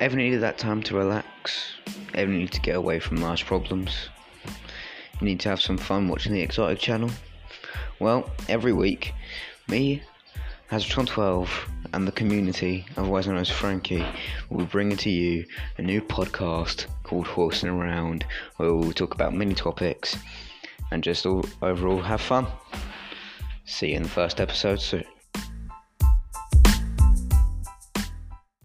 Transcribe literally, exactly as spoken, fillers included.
Everyone needed that time to relax. Everyone needed to get away from life's problems. You need to have some fun watching the Exotic Channel. Well, every week, me, Hazratron twelve, and the community, otherwise known as Frankie, will be bringing to you a new podcast called Horsin' Around, where we'll talk about many topics and just all overall have fun. See you in the first episode soon.